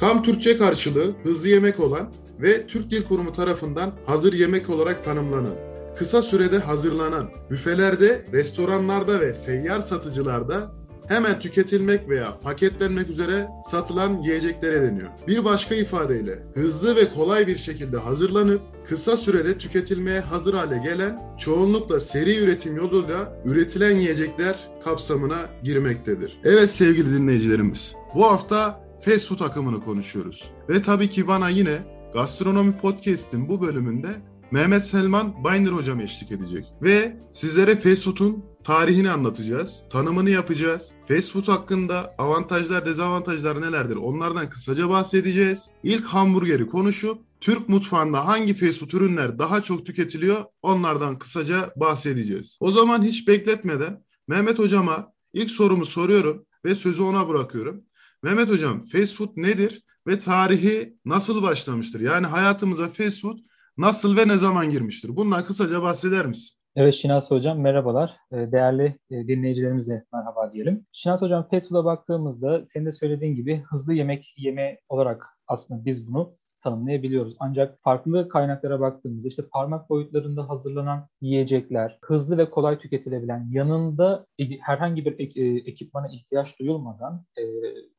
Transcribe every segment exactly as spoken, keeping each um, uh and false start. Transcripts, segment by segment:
Tam Türkçe karşılığı hızlı yemek olan ve Türk Dil Kurumu tarafından hazır yemek olarak tanımlanan, kısa sürede hazırlanan, büfelerde, restoranlarda ve seyyar satıcılarda hemen tüketilmek veya paketlenmek üzere satılan yiyeceklere deniyor. Bir başka ifadeyle hızlı ve kolay bir şekilde hazırlanıp kısa sürede tüketilmeye hazır hale gelen, çoğunlukla seri üretim yoluyla üretilen yiyecekler kapsamına girmektedir. Evet sevgili dinleyicilerimiz, bu hafta fast food akımını konuşuyoruz. Ve tabii ki bana yine Gastronomi Podcast'in bu bölümünde Mehmet Selman Bayındır hocam eşlik edecek. Ve sizlere fast food'un tarihini anlatacağız, tanımını yapacağız. Fast food hakkında avantajlar, dezavantajlar nelerdir onlardan kısaca bahsedeceğiz. İlk hamburgeri konuşup Türk mutfağında hangi fast food ürünler daha çok tüketiliyor onlardan kısaca bahsedeceğiz. O zaman hiç bekletmeden Mehmet hocama ilk sorumu soruyorum ve sözü ona bırakıyorum. Mehmet hocam, fast food nedir ve tarihi nasıl başlamıştır? Yani hayatımıza fast food nasıl ve ne zaman girmiştir? Bundan kısaca bahseder misin? Evet Şinasi hocam, merhabalar. Değerli dinleyicilerimizle merhaba diyelim. Şinasi hocam, fast food'a baktığımızda senin de söylediğin gibi hızlı yemek yeme olarak aslında biz bunu tanımlayabiliyoruz. Ancak farklı kaynaklara baktığımızda işte parmak boyutlarında hazırlanan yiyecekler, hızlı ve kolay tüketilebilen, yanında herhangi bir ekipmana ihtiyaç duyulmadan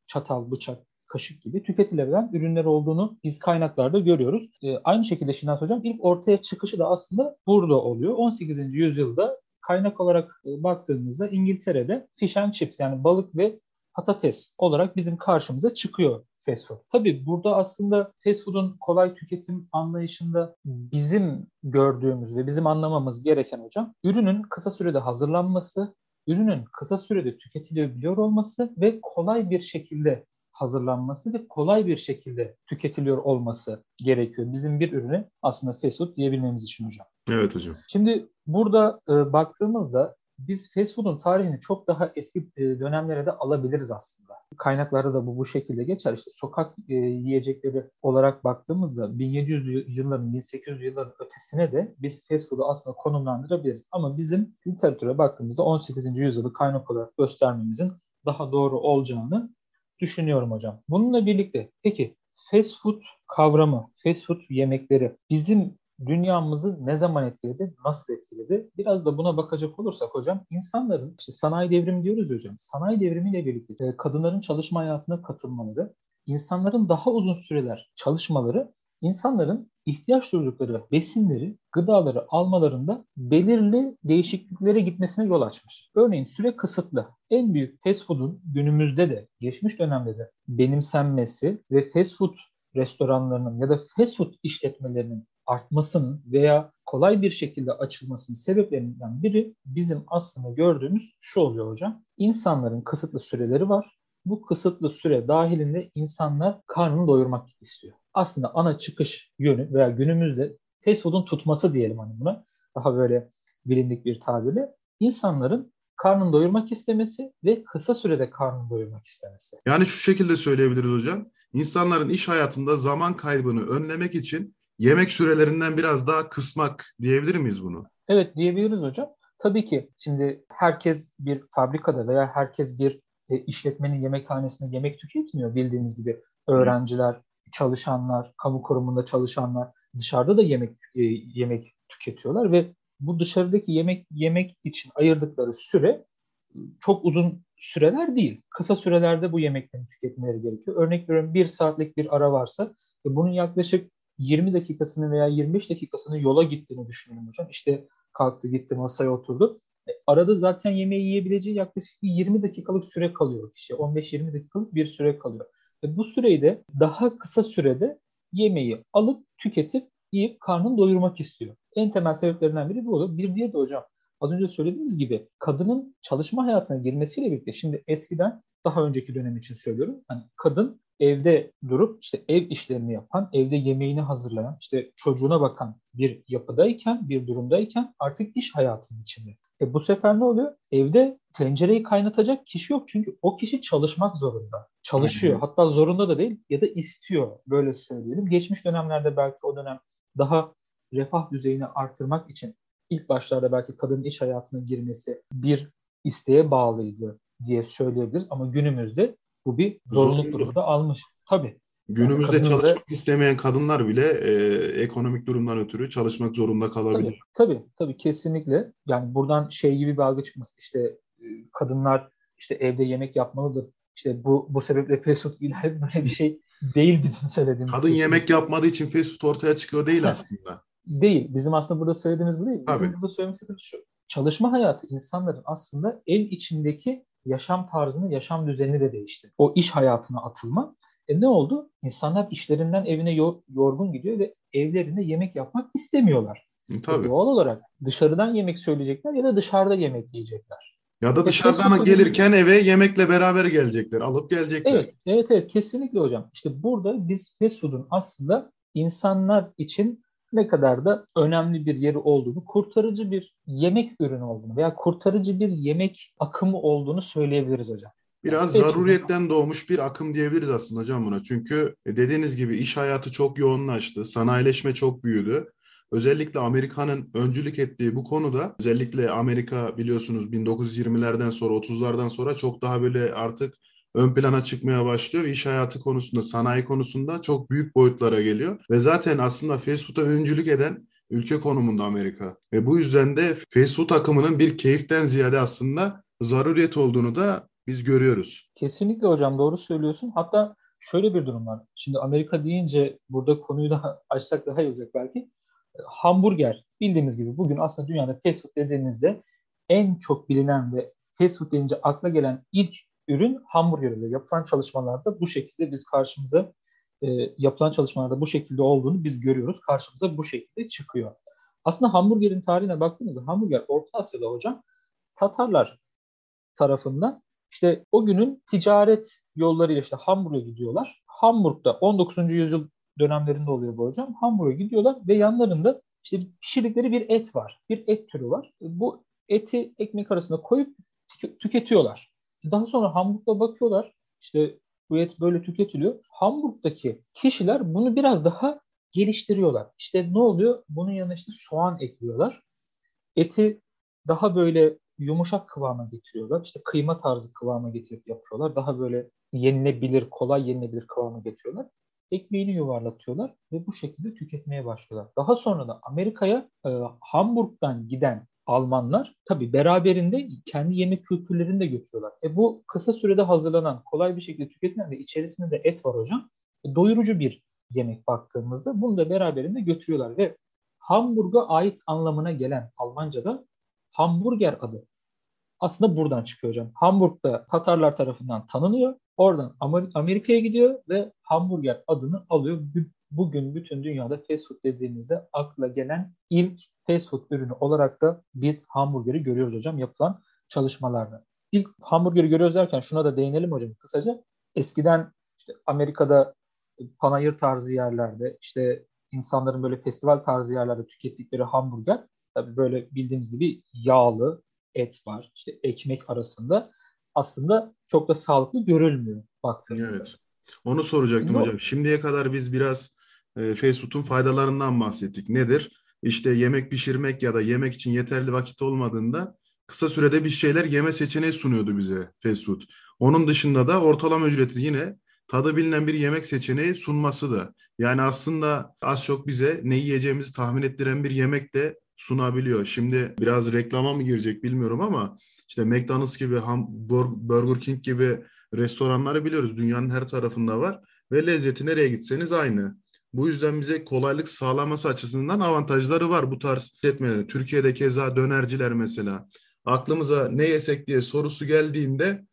çatal, bıçak, kaşık gibi tüketilebilen ürünler olduğunu biz kaynaklarda görüyoruz. Ee, aynı şekilde Şinasi hocam, ilk ortaya çıkışı da aslında burada oluyor. on sekizinci yüzyılda kaynak olarak e, baktığımızda İngiltere'de fish and chips, yani balık ve patates olarak bizim karşımıza çıkıyor fast food. Tabii burada aslında fast food'un kolay tüketim anlayışında bizim gördüğümüz ve bizim anlamamız gereken hocam, ürünün kısa sürede hazırlanması, ürünün kısa sürede tüketilebiliyor olması ve kolay bir şekilde hazırlanması ve kolay bir şekilde tüketiliyor olması gerekiyor. Bizim bir ürüne aslında fast food diyebilmemiz için hocam. Evet hocam. Şimdi burada e, baktığımızda biz fast food'un tarihini çok daha eski e, dönemlere de alabiliriz aslında. Kaynaklarda da bu bu şekilde geçer. İşte sokak e, yiyecekleri olarak baktığımızda bin yedi yüzlü yılların, bin sekiz yüzlü yılların ötesine de biz fast food'u aslında konumlandırabiliriz. Ama bizim literatüre baktığımızda on sekizinci yüzyılı kaynak olarak göstermemizin daha doğru olacağını düşünüyorum hocam. Bununla birlikte peki fast food kavramı, fast food yemekleri bizim dünyamızı ne zaman etkiledi, nasıl etkiledi? Biraz da buna bakacak olursak hocam, insanların işte sanayi devrimi diyoruz hocam. Sanayi devrimiyle birlikte kadınların çalışma hayatına katılmaları, insanların daha uzun süreler çalışmaları, insanların ihtiyaç duydukları besinleri, gıdaları almalarında belirli değişikliklere gitmesine yol açmış. Örneğin süre kısıtlı. En büyük fast food'un günümüzde de, geçmiş dönemde de benimsenmesi ve fast food restoranlarının ya da fast food işletmelerinin artmasının veya kolay bir şekilde açılmasının sebeplerinden biri bizim aslında gördüğümüz şu oluyor hocam. İnsanların kısıtlı süreleri var. Bu kısıtlı süre dahilinde insanlar karnını doyurmak istiyor. Aslında ana çıkış yönü veya günümüzde fast food'un tutması diyelim hani buna, daha böyle bilindik bir tabirle, insanların karnını doyurmak istemesi ve kısa sürede karnını doyurmak istemesi. Yani şu şekilde söyleyebiliriz hocam. İnsanların iş hayatında zaman kaybını önlemek için yemek sürelerinden biraz daha kısmak diyebilir miyiz bunu? Evet diyebiliriz hocam. Tabii ki şimdi herkes bir fabrikada veya herkes bir e, işletmenin yemekhanesinde yemek tüketmiyor bildiğiniz gibi. Öğrenciler, çalışanlar, kamu kurumunda çalışanlar dışarıda da yemek e, yemek tüketiyorlar ve bu dışarıdaki yemek yemek için ayırdıkları süre çok uzun süreler değil. Kısa sürelerde bu yemeklerini tüketmeleri gerekiyor. Örnek veriyorum, bir saatlik bir ara varsa e, bunun yaklaşık yirmi dakikasını veya yirmi beş dakikasını yola gittiğini düşünelim hocam. İşte kalktı, gitti, masaya oturdu. E, arada zaten yemeği yiyebileceği yaklaşık bir yirmi dakikalık süre kalıyor kişiye. on beş yirmi dakikalık bir süre kalıyor. Bu süreyi de daha kısa sürede yemeği alıp tüketip yiyip karnını doyurmak istiyor. En temel sebeplerinden biri bu oluyor. Bir diğeri de hocam, az önce söylediğimiz gibi kadının çalışma hayatına girmesiyle birlikte, şimdi eskiden, daha önceki dönem için söylüyorum, hani kadın evde durup işte ev işlerini yapan, evde yemeğini hazırlayan, işte çocuğuna bakan bir yapıdayken, bir durumdayken artık iş hayatının içinde. E bu sefer ne oluyor? Evde tencereyi kaynatacak kişi yok. Çünkü o kişi çalışmak zorunda. Çalışıyor. Yani. Hatta zorunda da değil ya da istiyor. Böyle söyleyelim. Geçmiş dönemlerde belki o dönem daha refah düzeyini artırmak için ilk başlarda belki kadının iş hayatına girmesi bir isteğe bağlıydı diye söyleyebiliriz. Ama günümüzde bu bir zorunluluk durumda almış. Tabii. Günümüzde yani kadınları... çalışmak istemeyen kadınlar bile e, ekonomik durumdan ötürü çalışmak zorunda kalabilir. Tabii, tabii, tabii kesinlikle. Yani buradan şey gibi bir algı çıkması, işte e, kadınlar işte evde yemek yapmalıdır. İşte bu bu sebeple fast food ileride böyle bir şey değil bizim söylediğimiz. Kadın kesinlikle yemek yapmadığı için fast food ortaya çıkıyor değil aslında. Değil. Bizim aslında burada söylediğimiz bu değil. Bizim tabii. burada söylemek istediğimiz şu. Çalışma hayatı insanların aslında ev içindeki yaşam tarzını, yaşam düzenini de değişti. O iş hayatına atılma. E ne oldu? İnsanlar işlerinden evine yorgun gidiyor ve evlerinde yemek yapmak istemiyorlar. Tabii. E doğal olarak dışarıdan yemek söyleyecekler ya da dışarıda yemek yiyecekler. Ya da dışarıdan e, gelirken eve yemekle beraber gelecekler, alıp gelecekler. Evet, evet, evet, kesinlikle hocam. İşte burada biz fast food'un aslında insanlar için ne kadar da önemli bir yeri olduğunu, kurtarıcı bir yemek ürünü olduğunu veya kurtarıcı bir yemek akımı olduğunu söyleyebiliriz hocam. Biraz yani zaruretten doğmuş bir akım diyebiliriz aslında hocam buna. Çünkü dediğiniz gibi iş hayatı çok yoğunlaştı, sanayileşme çok büyüdü. Özellikle Amerika'nın öncülük ettiği bu konuda, özellikle Amerika biliyorsunuz bin dokuz yüz yirmilerden sonra, otuzlardan sonra çok daha böyle artık ön plana çıkmaya başlıyor. İş hayatı konusunda, sanayi konusunda çok büyük boyutlara geliyor. Ve zaten aslında fast food'a öncülük eden ülke konumunda Amerika. Ve bu yüzden de fast food akımının bir keyiften ziyade aslında zaruriyet olduğunu da biz görüyoruz. Kesinlikle hocam, doğru söylüyorsun. Hatta şöyle bir durum var. Şimdi Amerika deyince burada konuyu da açsak daha iyi olacak belki. Hamburger bildiğimiz gibi bugün aslında dünyada fast food dediğimizde en çok bilinen ve fast food denince akla gelen ilk ürün hamburger ile yapılan çalışmalarda bu şekilde biz karşımıza e, yapılan çalışmalarda bu şekilde olduğunu biz görüyoruz. Karşımıza bu şekilde çıkıyor. Aslında hamburgerin tarihine baktığımızda hamburger Orta Asya'da hocam Tatarlar tarafından işte o günün ticaret yollarıyla işte Hamburg'a gidiyorlar. Hamburg'da on dokuzuncu yüzyıl dönemlerinde oluyor bu hocam. Hamburg'a gidiyorlar ve yanlarında işte pişirdikleri bir et var. Bir et türü var. Bu eti ekmek arasına koyup tüketiyorlar. Daha sonra Hamburg'a bakıyorlar. İşte bu et böyle tüketiliyor. Hamburg'daki kişiler bunu biraz daha geliştiriyorlar. İşte ne oluyor? Bunun yanına işte soğan ekliyorlar. Eti daha böyle yumuşak kıvama getiriyorlar. İşte kıyma tarzı kıvama getirip yapıyorlar. Daha böyle yenilebilir, kolay yenilebilir kıvama getiriyorlar. Ekmeğini yuvarlatıyorlar ve bu şekilde tüketmeye başlıyorlar. Daha sonra da Amerika'ya e, Hamburg'dan giden Almanlar tabii beraberinde kendi yemek kültürlerini de götürüyorlar. E bu kısa sürede hazırlanan, kolay bir şekilde tüketilen ve içerisinde de et var hocam. E, doyurucu bir yemek baktığımızda bunu da beraberinde götürüyorlar ve Hamburg'a ait anlamına gelen Almanca'da hamburger adı aslında buradan çıkıyor hocam. Hamburg'da Tatarlar tarafından tanınıyor. Oradan Amerika'ya gidiyor ve hamburger adını alıyor. Bugün bütün dünyada fast food dediğimizde akla gelen ilk fast food ürünü olarak da biz hamburgeri görüyoruz hocam yapılan çalışmalarda. İlk hamburgeri görüyoruz derken şuna da değinelim hocam kısaca. Eskiden işte Amerika'da panayır tarzı yerlerde, işte insanların böyle festival tarzı yerlerde tükettikleri hamburger, tabii böyle bildiğimiz gibi yağlı et var. İşte ekmek arasında aslında çok da sağlıklı görülmüyor baktığımızda. Evet. Onu soracaktım ne? hocam. Şimdiye kadar biz biraz e, fast food'un faydalarından bahsettik. Nedir? İşte yemek pişirmek ya da yemek için yeterli vakit olmadığında kısa sürede bir şeyler yeme seçeneği sunuyordu bize fast food. Onun dışında da ortalama ücreti yine tadı bilinen bir yemek seçeneği sunması da. Yani aslında az çok bize ne yiyeceğimizi tahmin ettiren bir yemek de sunabiliyor. Şimdi biraz reklama mı girecek bilmiyorum ama işte McDonald's gibi, Burger King gibi restoranları biliyoruz. Dünyanın her tarafında var ve lezzeti nereye gitseniz aynı. Bu yüzden bize kolaylık sağlaması açısından avantajları var bu tarz işletmeleri. Türkiye'de keza dönerciler mesela. Aklımıza ne yesek diye sorusu geldiğinde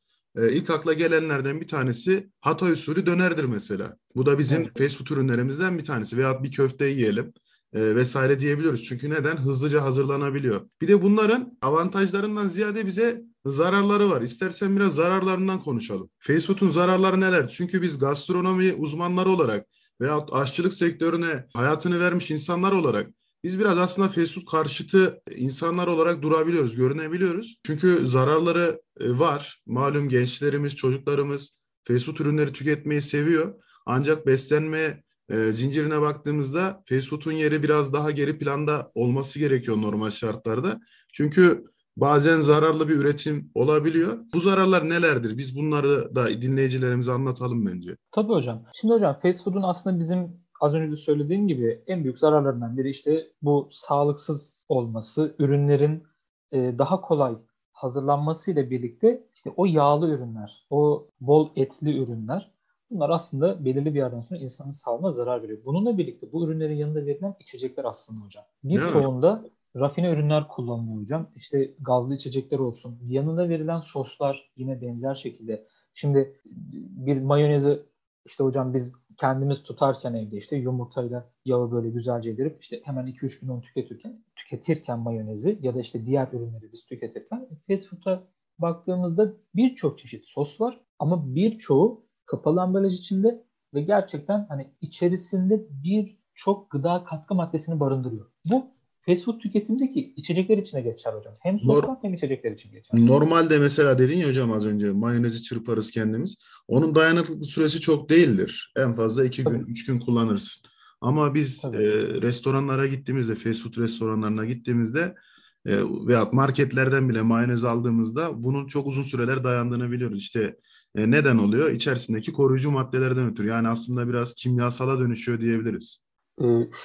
ilk akla gelenlerden bir tanesi Hatay usulü dönerdir mesela. Bu da bizim evet. fast food ürünlerimizden bir tanesi. Veyahut bir köfte yiyelim vesaire diyebiliyoruz. Çünkü neden? Hızlıca hazırlanabiliyor. Bir de bunların avantajlarından ziyade bize zararları var. İstersen biraz zararlarından konuşalım. Fast food'un zararları neler? Çünkü biz gastronomi uzmanları olarak veyahut aşçılık sektörüne hayatını vermiş insanlar olarak biz biraz aslında fast food karşıtı insanlar olarak durabiliyoruz, görünebiliyoruz. Çünkü zararları var. Malum gençlerimiz, çocuklarımız fast food ürünleri tüketmeyi seviyor. Ancak beslenmeye E, zincirine baktığımızda fast food'un yeri biraz daha geri planda olması gerekiyor normal şartlarda. Çünkü Bazen zararlı bir üretim olabiliyor. Bu zararlar nelerdir? Biz bunları da dinleyicilerimize anlatalım bence. Tabii hocam. Şimdi hocam fast food'un aslında bizim az önce de söylediğim gibi en büyük zararlarından biri işte bu sağlıksız olması, ürünlerin daha kolay hazırlanmasıyla birlikte işte o yağlı ürünler, o bol etli ürünler, bunlar aslında belirli bir yerden sonra insanın sağlığına zarar veriyor. Bununla birlikte bu ürünlerin yanında verilen içecekler aslında hocam. Birçoğunda rafine ürünler kullanılıyor hocam. İşte gazlı içecekler olsun. Yanında verilen soslar yine benzer şekilde. Şimdi bir mayonezi işte hocam biz kendimiz tutarken evde işte yumurtayla yağı böyle güzelce yedirip işte hemen iki üç gün onu tüketirken, tüketirken mayonezi ya da işte diğer ürünleri biz tüketirken fast food'a baktığımızda birçok çeşit sos var ama birçoğu kapalı ambalaj içinde ve gerçekten hani içerisinde birçok gıda katkı maddesini barındırıyor. Bu fast food tüketimdeki içecekler için de geçer hocam. Hem soslar Nor- hem içecekler için geçer. Normalde mesela dedin ya hocam az önce mayonezi çırparız kendimiz. Onun dayanıklılık süresi çok değildir. En fazla iki Tabii. gün, üç gün kullanırsın. Ama biz e, restoranlara gittiğimizde, fast food restoranlarına gittiğimizde e, veya marketlerden bile mayonez aldığımızda bunun çok uzun süreler dayandığını biliyoruz. İşte e, neden oluyor? İçerisindeki koruyucu maddelerden ötürü. Yani aslında biraz kimyasala dönüşüyor diyebiliriz.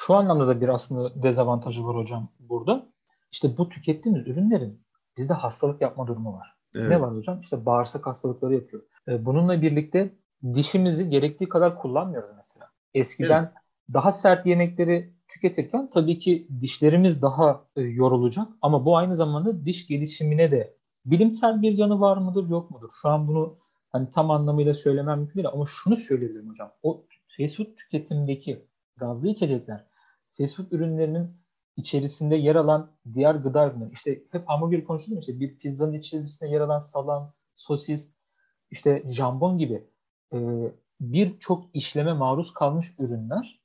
Şu anlamda da bir aslında dezavantajı var hocam burada. İşte bu tükettiğimiz ürünlerin bizde hastalık yapma durumu var. Evet. Ne var hocam? İşte bağırsak hastalıkları yapıyor. Bununla birlikte dişimizi gerektiği kadar kullanmıyoruz mesela. Eskiden evet. daha sert yemekleri tüketirken tabii ki dişlerimiz daha yorulacak ama bu aynı zamanda diş gelişimine de bilimsel bir yanı var mıdır yok mudur? Şu an bunu hani tam anlamıyla söylemem mümkün değil ama şunu söyleyebilirim hocam. O fast food tüketimdeki gazlı içecekler, fast food ürünlerinin içerisinde yer alan diğer gıda ürünleri. İşte hep hamburger konuştum işte bir pizzanın içerisinde yer alan salam, sosis, işte jambon gibi e, birçok işleme maruz kalmış ürünler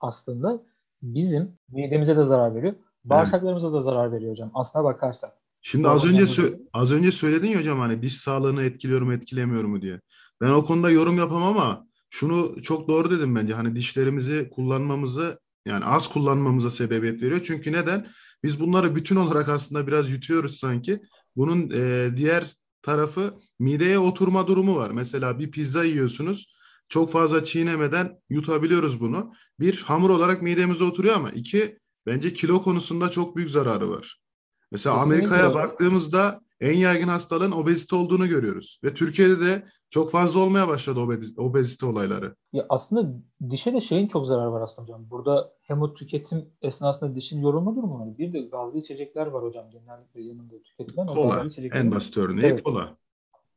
aslında bizim midemize de zarar veriyor. Bağırsaklarımıza da zarar veriyor hocam aslına bakarsak. Şimdi az önce sö- az önce söyledin ya hocam hani diş sağlığını etkiliyor mu etkilemiyor mu diye. Ben o konuda yorum yapamam ama şunu çok doğru dedim bence. Hani dişlerimizi kullanmamızı yani az kullanmamıza sebebiyet veriyor. Çünkü neden? Biz bunları bütün olarak aslında biraz yutuyoruz sanki. Bunun e, diğer tarafı mideye oturma durumu var. Mesela bir pizza yiyorsunuz. Çok fazla çiğnemeden yutabiliyoruz bunu. Bir, hamur olarak midemize oturuyor ama iki, bence kilo konusunda çok büyük zararı var. Mesela kesinlikle. Amerika'ya baktığımızda en yaygın hastalığın obezite olduğunu görüyoruz. Ve Türkiye'de de çok fazla olmaya başladı obez- obezite olayları. Ya aslında dişe de şeyin çok zararı var aslında hocam. Burada hem o tüketim esnasında dişin yorulma durumu var. Bir de gazlı içecekler var hocam. Genellikle yanında tüketilen kola, o gazlı içecekler. En basit örneği evet. kola.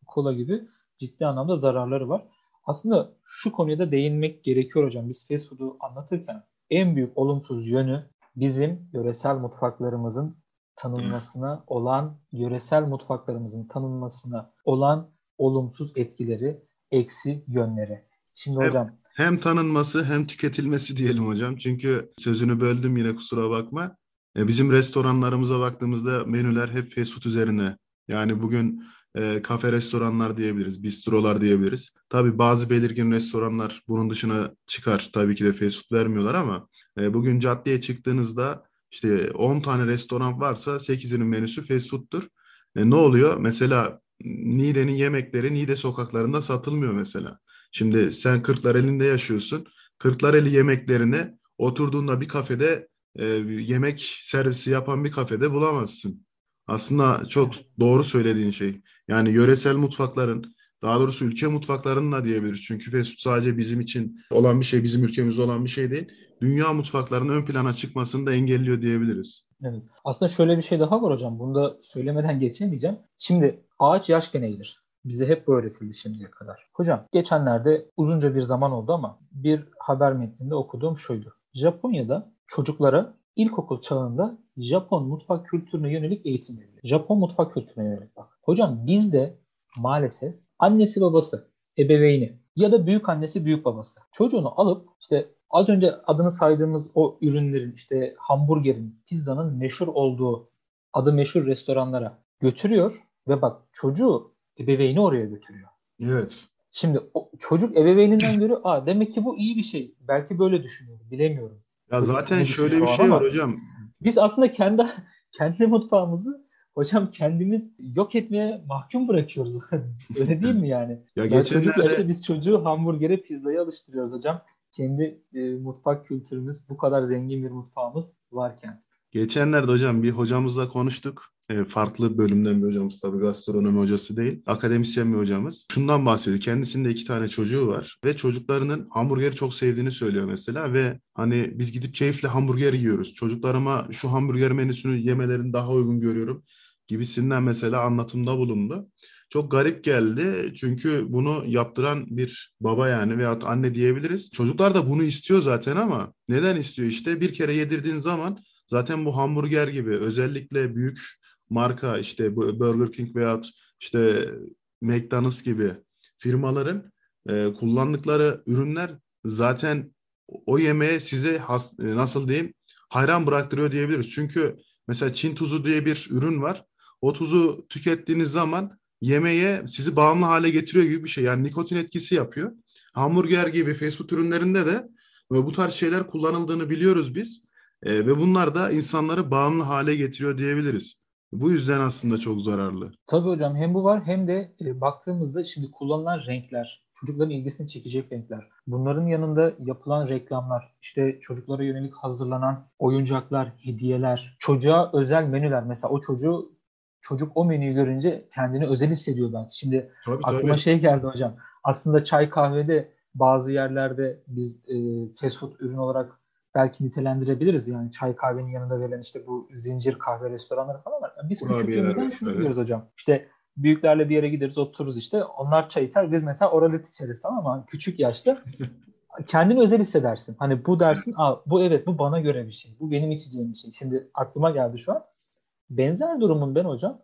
Kola gibi ciddi anlamda zararları var. Aslında şu konuya da değinmek gerekiyor hocam. Biz fast food'u anlatırken en büyük olumsuz yönü bizim yöresel mutfaklarımızın tanınmasına olan, yöresel mutfaklarımızın tanınmasına olan olumsuz etkileri, eksi yönleri. Şimdi hem, hocam... Hem tanınması hem tüketilmesi diyelim hocam. Çünkü sözünü böldüm yine kusura bakma. Bizim restoranlarımıza baktığımızda menüler hep fast food üzerine. Yani bugün e, kafe restoranlar diyebiliriz, bistrolar diyebiliriz. Tabii bazı belirgin restoranlar bunun dışına çıkar. Tabii ki de fast food vermiyorlar ama e, bugün caddeye çıktığınızda İşte on tane restoran varsa sekizinin menüsü fast food'tur. E, ne oluyor? Mesela Niğde'nin yemekleri Niğde sokaklarında satılmıyor mesela. Şimdi sen Kırklareli'nde yaşıyorsun. Kırklareli yemeklerini oturduğunda bir kafede e, yemek servisi yapan bir kafede bulamazsın. Aslında çok doğru söylediğin şey. Yani yöresel mutfakların, daha doğrusu ülke mutfaklarının da diyebiliriz. Çünkü fast food sadece bizim için olan bir şey, bizim ülkemizde olan bir şey değil. Dünya mutfaklarının ön plana çıkmasını da engelliyor diyebiliriz. Evet. Aslında şöyle bir şey daha var hocam. Bunu da söylemeden geçemeyeceğim. Şimdi ağaç yaşken eğilir. Bize hep bu öğretildi şimdiye kadar. Hocam geçenlerde uzunca bir zaman oldu ama bir haber metninde okuduğum şuydu. Japonya'da çocuklara ilkokul çağında Japon mutfak kültürüne yönelik eğitim veriliyor. Japon mutfak kültürüne yönelik bak. Hocam bizde maalesef annesi babası, ebeveyni ya da büyük annesi büyük babası çocuğunu alıp işte az önce adını saydığımız o ürünlerin işte hamburgerin, pizzanın meşhur olduğu adı meşhur restoranlara götürüyor ve bak çocuğu ebeveyni oraya götürüyor. Evet. Şimdi o çocuk ebeveyninden görüyor. Aa demek ki bu iyi bir şey. Belki böyle düşünüyorum. Bilemiyorum. Ya çocuk zaten şöyle bir şey var hocam. Biz aslında kendi kendi mutfağımızı hocam kendimiz yok etmeye mahkum bırakıyoruz. Öyle değil mi yani? Ya ya çocuk yaşta biz çocuğu hamburgere, pizzaya alıştırıyoruz hocam. Kendi e, mutfak kültürümüz, bu kadar zengin bir mutfağımız varken. Geçenlerde hocam bir hocamızla konuştuk. E, farklı bölümden bir hocamız, tabii gastronomi hocası değil. Akademisyen bir hocamız. Şundan bahsediyor. Kendisinin de iki tane çocuğu var. Ve çocuklarının hamburgeri çok sevdiğini söylüyor mesela. Ve hani biz gidip keyifle hamburger yiyoruz. Çocuklarıma şu hamburger menüsünü yemelerini daha uygun görüyorum gibisinden mesela anlatımda bulundu. Çok garip geldi çünkü bunu yaptıran bir baba yani veyahut anne diyebiliriz. Çocuklar da bunu istiyor zaten ama neden istiyor işte? Bir kere yedirdiğin zaman zaten bu hamburger gibi özellikle büyük marka işte Burger King veyahut işte McDonald's gibi firmaların kullandıkları ürünler zaten o yemeğe size has, nasıl diyeyim hayran bıraktırıyor diyebiliriz. Çünkü mesela Çin tuzu diye bir ürün var. O tuzu tükettiğiniz zaman yemeğe sizi bağımlı hale getiriyor gibi bir şey. Yani nikotin etkisi yapıyor. Hamburger gibi Facebook ürünlerinde de bu tarz şeyler kullanıldığını biliyoruz biz. E, ve bunlar da insanları bağımlı hale getiriyor diyebiliriz. Bu yüzden aslında çok zararlı. Tabii hocam, hem bu var hem de e, baktığımızda şimdi kullanılan renkler, çocukların ilgisini çekecek renkler. Bunların yanında yapılan reklamlar, işte çocuklara yönelik hazırlanan oyuncaklar, hediyeler, çocuğa özel menüler. Mesela o çocuğu Çocuk o menüyü görünce kendini özel hissediyor belki. Şimdi tabii, aklıma tabii. şey geldi hocam. Aslında çay kahvede bazı yerlerde biz e, fast food ürün olarak belki nitelendirebiliriz. Yani çay kahvenin yanında verilen işte bu zincir kahve restoranları falan var. Yani biz küçüklüğümüzden şunu diyoruz hocam. İşte büyüklerle bir yere gideriz, otururuz işte. Onlar çay içer. Biz mesela oralet içeriz, tamam mı? Küçük yaşta kendini özel hissedersin. Hani bu dersin, Aa, bu evet bu bana göre bir şey. Bu benim içeceğim bir şey. Şimdi aklıma geldi şu an. Benzer durumun ben hocam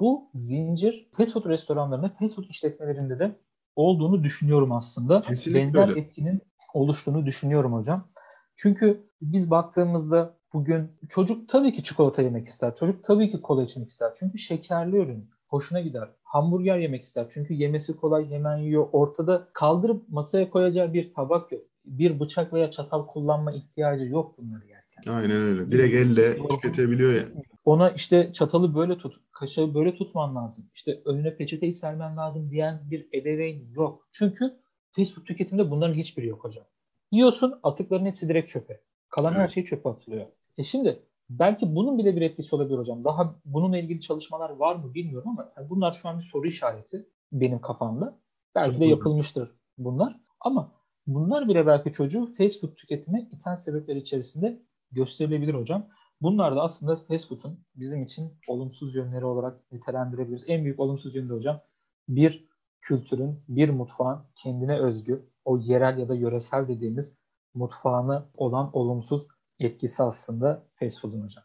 bu zincir fast food restoranlarında, fast food işletmelerinde de olduğunu düşünüyorum aslında. Kesinlikle benzer öyle. Etkinin oluştuğunu düşünüyorum hocam. Çünkü biz baktığımızda bugün çocuk tabii ki çikolata yemek ister. Çocuk tabii ki kola içmek ister. Çünkü şekerli ürün hoşuna gider. Hamburger yemek ister. Çünkü yemesi kolay, hemen yiyor. Ortada kaldırıp masaya koyacağı bir tabak yok. Bir bıçak veya çatal kullanma ihtiyacı yok bunları yerken. Aynen öyle. Direkt elle tüketebiliyor ya. Yani. Ona işte çatalı böyle tut, kaşığı böyle tutman lazım, işte önüne peçeteyi sermen lazım diyen bir ebeveyn yok. Çünkü Facebook tüketiminde bunların hiçbiri yok hocam. Yiyorsun, atıkların hepsi direkt çöpe. Kalan evet. her şey çöpe atılıyor. E şimdi belki bunun bile bir etkisi olabilir hocam. Daha bununla ilgili çalışmalar var mı bilmiyorum ama yani bunlar şu an bir soru işareti benim kafamda. Belki Çok de yapılmıştır olabilir. bunlar. Ama bunlar bile belki çocuğu Facebook tüketime iten sebepler içerisinde gösterilebilir hocam. Bunlar da aslında fast food'un bizim için olumsuz yönleri olarak nitelendirebiliriz. En büyük olumsuz yönü de hocam bir kültürün, bir mutfağın kendine özgü, o yerel ya da yöresel dediğimiz mutfağına olan olumsuz etkisi aslında fast food'un hocam.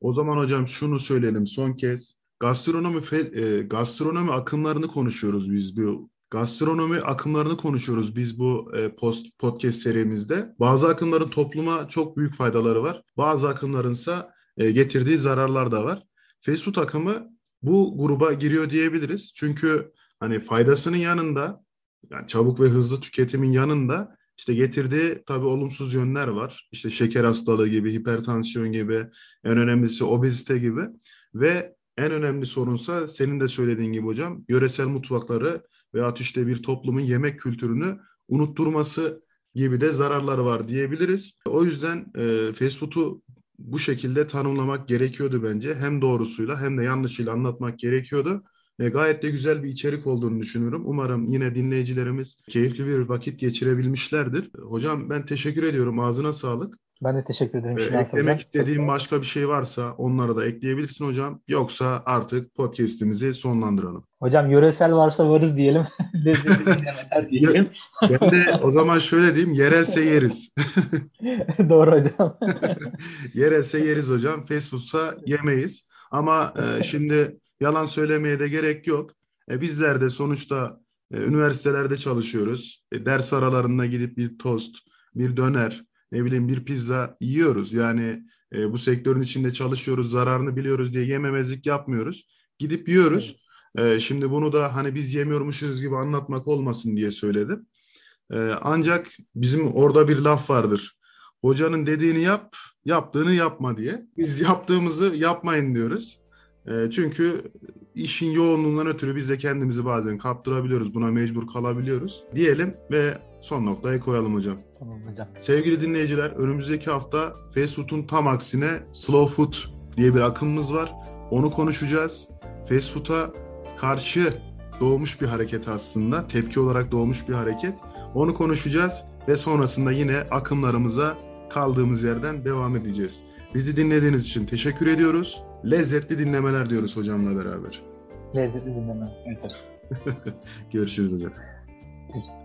O zaman hocam şunu söyleyelim son kez. Gastronomi e, gastronomi akımlarını konuşuyoruz biz bu Gastronomi akımlarını konuşuyoruz biz bu post podcast serimizde. Bazı akımların topluma çok büyük faydaları var. Bazı akımlarınsa getirdiği zararlar da var. Fast food akımı bu gruba giriyor diyebiliriz. Çünkü hani faydasının yanında, yani çabuk ve hızlı tüketimin yanında işte getirdiği tabii olumsuz yönler var. İşte şeker hastalığı gibi, hipertansiyon gibi, en önemlisi obezite gibi ve en önemli sorunsa senin de söylediğin gibi hocam yöresel mutfakları veyahut işte bir toplumun yemek kültürünü unutturması gibi de zararları var diyebiliriz. O yüzden e, fast food'u bu şekilde tanımlamak gerekiyordu bence. Hem doğrusuyla hem de yanlışıyla anlatmak gerekiyordu. E, gayet de güzel bir içerik olduğunu düşünüyorum. Umarım yine dinleyicilerimiz keyifli bir vakit geçirebilmişlerdir. Hocam ben teşekkür ediyorum. Ağzına sağlık. Ben de teşekkür ederim. E, eklemek istediğim başka bir şey varsa onlara da ekleyebilirsin hocam. Yoksa artık podcast'imizi sonlandıralım. Hocam yöresel varsa varız diyelim. diyelim. Ben de o zaman şöyle diyeyim. Yerelse yeriz. Doğru hocam. Yerelse yeriz hocam. Fast food'sa yemeyiz. Ama e, şimdi yalan söylemeye de gerek yok. E, bizler de sonuçta e, üniversitelerde çalışıyoruz. E, ders aralarında gidip bir tost, bir döner, ne bileyim bir pizza yiyoruz. Yani e, bu sektörün içinde çalışıyoruz, zararını biliyoruz diye yememezlik yapmıyoruz. Gidip yiyoruz. Evet. E, şimdi bunu da hani biz yemiyormuşuz gibi anlatmak olmasın diye söyledim. E, ancak bizim orada bir laf vardır. Hocanın dediğini yap, yaptığını yapma diye. Biz yaptığımızı yapmayın diyoruz. E, çünkü işin yoğunluğundan ötürü biz de kendimizi bazen kaptırabiliyoruz. Buna mecbur kalabiliyoruz diyelim ve son noktayı koyalım hocam. Tamam hocam. Sevgili dinleyiciler, önümüzdeki hafta fast food'un tam aksine slow food diye bir akımımız var. Onu konuşacağız. Fast food'a karşı doğmuş bir hareket aslında. Tepki olarak doğmuş bir hareket. Onu konuşacağız ve sonrasında yine akımlarımıza kaldığımız yerden devam edeceğiz. Bizi dinlediğiniz için teşekkür ediyoruz. Lezzetli dinlemeler diyoruz hocamla beraber. Lezzetli dinleme. Evet. Görüşürüz hocam. Görüşürüz.